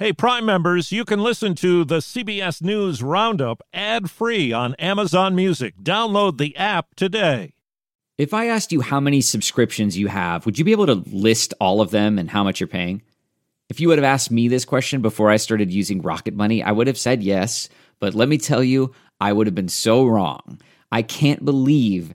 Hey, Prime members, you can listen to the CBS News Roundup ad-free on Amazon Music. Download the app today. If I asked you how many subscriptions you have, would you be able to list all of them and how much you're paying? If you would have asked me this question before I started using Rocket Money, I would have said yes. But let me tell you, I would have been so wrong. I can't believe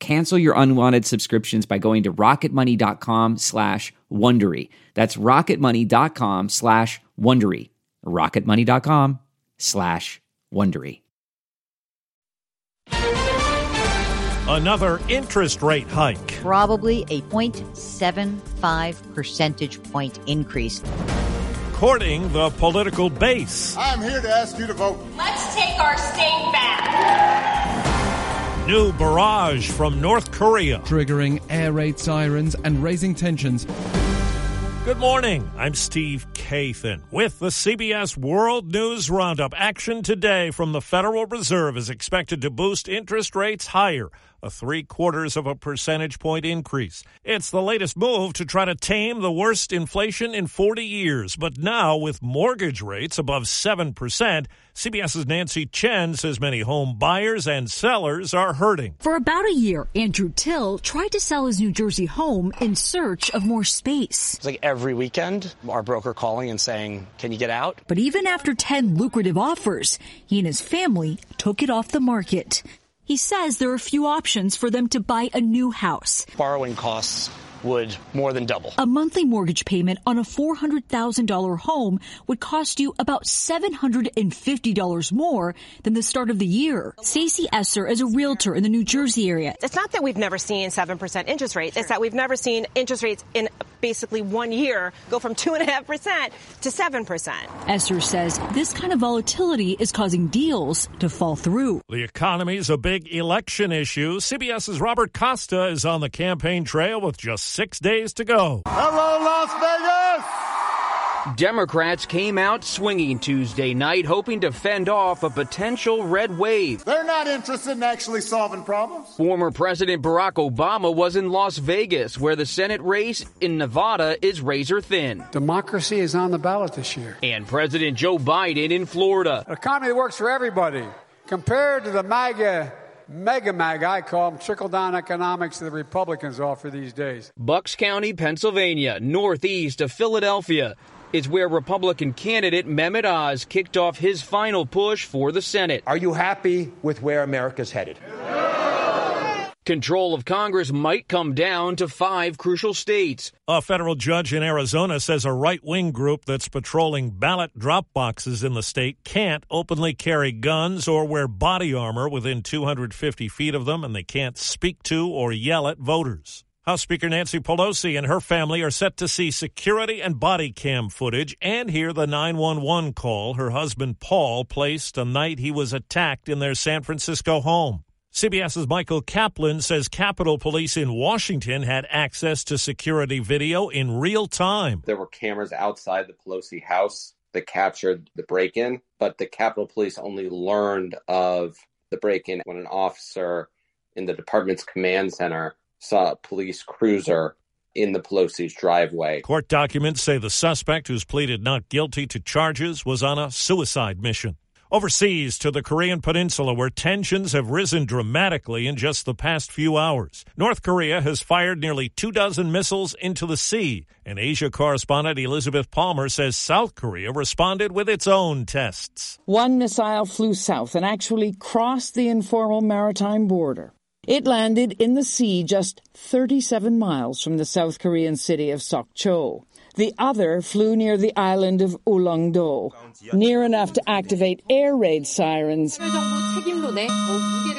Cancel your unwanted subscriptions by going to rocketmoney.com/Wondery. That's rocketmoney.com/Wondery. rocketmoney.com/Wondery. Another interest rate hike. Probably a 0.75 percentage point increase. Courting the political base. I'm here to ask you to vote. Let's take our state back. New barrage from North Korea. Triggering air raid sirens and raising tensions. Good morning. I'm Steve Kathan with the CBS World News Roundup. Action today from the Federal Reserve is expected to boost interest rates higher, a 0.75 percentage point increase. It's the latest move to try to tame the worst inflation in 40 years. But now, with mortgage rates above 7%, CBS's Nancy Chen says many home buyers and sellers are hurting. For about a year, Andrew Till tried to sell his New Jersey home in search of more space. It's like every weekend, our broker calling and saying, can you get out? But even after 10 lucrative offers, he and his family took it off the market. He says there are few options for them to buy a new house. Borrowing costs would more than double. A monthly mortgage payment on a $400,000 home would cost you about $750 more than the start of the year. Stacey Esser is a realtor in the New Jersey area. It's not that we've never seen 7% interest rates. Sure. It's that we've never seen interest rates in basically 1 year go from 2.5% to 7%. Esser says this kind of volatility is causing deals to fall through. The economy's a big election issue. CBS's Robert Costa is on the campaign trail with just 6 days to go. Hello, Las Vegas! Democrats came out swinging Tuesday night, hoping to fend off a potential red wave. They're not interested in actually solving problems. Former President Barack Obama was in Las Vegas, where the Senate race in Nevada is razor thin. Democracy is on the ballot this year. And President Joe Biden in Florida. An economy that works for everybody. Compared to the mega mag, I call them, trickle-down economics that the Republicans offer these days. Bucks County, Pennsylvania, northeast of Philadelphia, is where Republican candidate Mehmet Oz kicked off his final push for the Senate. Are you happy with where America's headed? Yeah. Control of Congress might come down to 5 crucial states. A federal judge in Arizona says a right-wing group that's patrolling ballot drop boxes in the state can't openly carry guns or wear body armor within 250 feet of them, and they can't speak to or yell at voters. House Speaker Nancy Pelosi and her family are set to see security and body cam footage and hear the 911 call her husband Paul placed the night he was attacked in their San Francisco home. CBS's Michael Kaplan says Capitol Police in Washington had access to security video in real time. There were cameras outside the Pelosi house that captured the break-in, but the Capitol Police only learned of the break-in when an officer in the department's command center saw a police cruiser in the Pelosi's driveway. Court documents say the suspect, who's pleaded not guilty to charges, was on a suicide mission. Overseas to the Korean Peninsula, where tensions have risen dramatically in just the past few hours. North Korea has fired nearly 24 missiles into the sea, and Asia correspondent Elizabeth Palmer says South Korea responded with its own tests. One missile flew south and actually crossed the informal maritime border. It landed in the sea just 37 miles from the South Korean city of Sokcho. The other flew near the island of Ulongdo, near enough to activate air raid sirens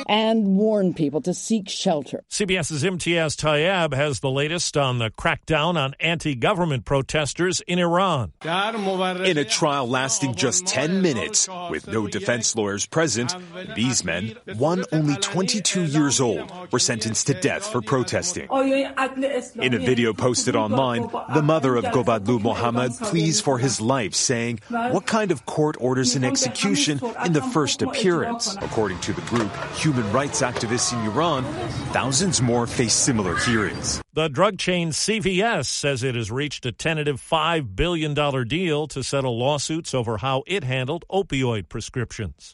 and warn people to seek shelter. CBS's Imtiaz Tayeb has the latest on the crackdown on anti-government protesters in Iran. In a trial lasting just 10 minutes, with no defense lawyers present, these men, one only 22 years old, were sentenced to death for protesting. In a video posted online, the mother of Badlouh Mohammed pleads for his life, saying, "What kind of court orders an execution in the first appearance?" According to the group, human rights activists in Iran, thousands more face similar hearings. The drug chain CVS says it has reached a tentative $5 billion deal to settle lawsuits over how it handled opioid prescriptions.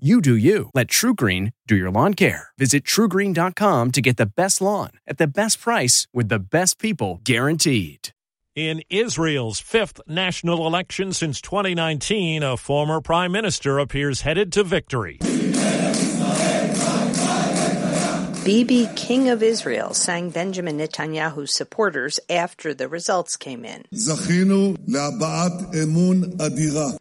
You do you. Let TruGreen do your lawn care. Visit TruGreen.com to get the best lawn at the best price with the best people guaranteed. In Israel's fifth national election since 2019, a former prime minister appears headed to victory. Bibi, King of Israel, sang Benjamin Netanyahu's supporters after the results came in.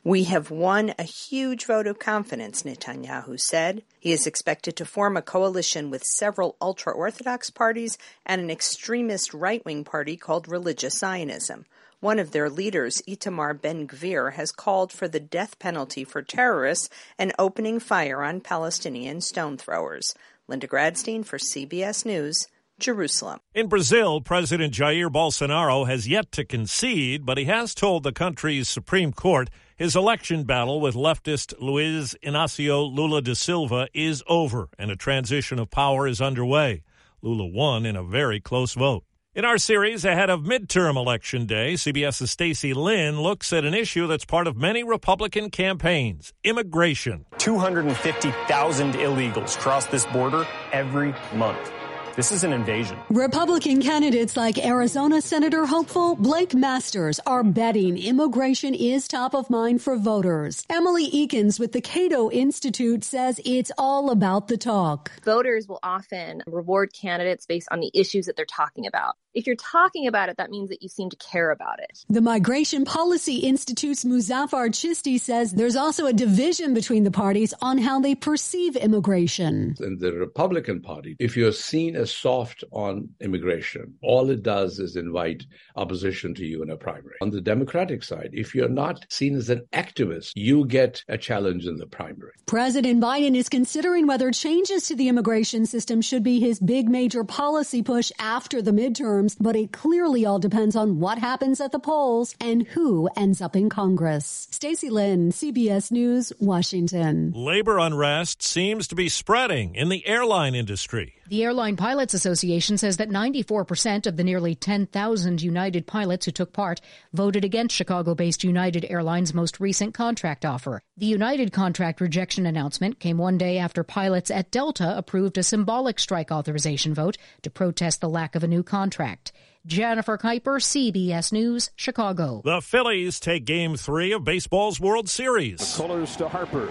We have won a huge vote of confidence, Netanyahu said. He is expected to form a coalition with several ultra-Orthodox parties and an extremist right-wing party called Religious Zionism. One of their leaders, Itamar Ben-Gvir, has called for the death penalty for terrorists and opening fire on Palestinian stone throwers. Linda Gradstein for CBS News, Jerusalem. In Brazil, President Jair Bolsonaro has yet to concede, but he has told the country's Supreme Court his election battle with leftist Luiz Inácio Lula da Silva is over and a transition of power is underway. Lula won in a very close vote. In our series ahead of midterm election day, CBS's Stacy Lynn looks at an issue that's part of many Republican campaigns, immigration. 250,000 illegals cross this border every month. This is an invasion. Republican candidates like Arizona Senator hopeful Blake Masters are betting immigration is top of mind for voters. Emily Ekins with the Cato Institute says it's all about the talk. Voters will often reward candidates based on the issues that they're talking about. If you're talking about it, that means that you seem to care about it. The Migration Policy Institute's Muzaffar Chisti says there's also a division between the parties on how they perceive immigration. In the Republican Party, if you're seen as soft on immigration, all it does is invite opposition to you in a primary. On the Democratic side, if you're not seen as an activist, you get a challenge in the primary. President Biden is considering whether changes to the immigration system should be his big major policy push after the midterm. But it clearly all depends on what happens at the polls and who ends up in Congress. Stacy Lynn, CBS News, Washington. Labor unrest seems to be spreading in the airline industry. The Airline Pilots Association says that 94% of the nearly 10,000 United pilots who took part voted against Chicago-based United Airlines' most recent contract offer. The United contract rejection announcement came one day after pilots at Delta approved a symbolic strike authorization vote to protest the lack of a new contract. Jennifer Kuiper, CBS News, Chicago. The Phillies take Game 3 of baseball's World Series. McCullers to Harper.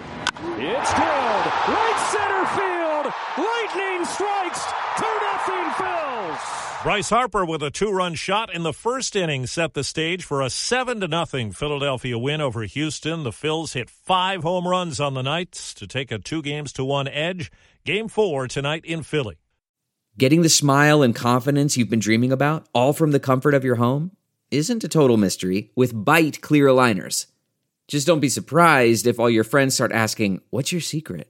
It's drilled. Right center field. Lightning strikes. 2-0 Phils. Bryce Harper with a two-run shot in the first inning set the stage for a 7-0 Philadelphia win over Houston. The Phils hit 5 home runs on the night to take a 2-1 edge. Game 4 tonight in Philly. Getting the smile and confidence you've been dreaming about, all from the comfort of your home, isn't a total mystery with Byte clear aligners. Just don't be surprised if all your friends start asking, "What's your secret?"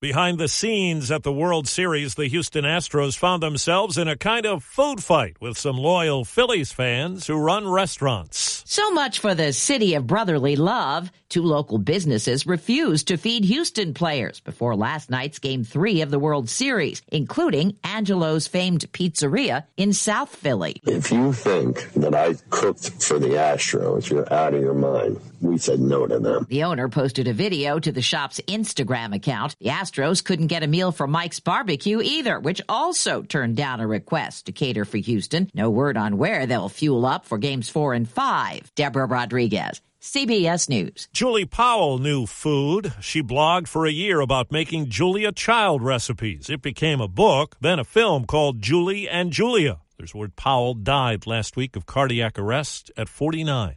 Behind the scenes at the World Series, the Houston Astros found themselves in a kind of food fight with some loyal Phillies fans who run restaurants. So much for the city of brotherly love. Two local businesses refused to feed Houston players before last night's Game 3 of the World Series, including Angelo's famed pizzeria in South Philly. If you think that I cooked for the Astros, you're out of your mind. We said no to them. The owner posted a video to the shop's Instagram account. The Astros couldn't get a meal from Mike's Barbecue either, which also turned down a request to cater for Houston. No word on where they'll fuel up for Games 4 and 5. Deborah Rodriguez, CBS News. Julie Powell knew food. She blogged for a year about making Julia Child recipes. It became a book, then a film called Julie and Julia. There's word Powell died last week of cardiac arrest at 49.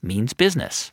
means business.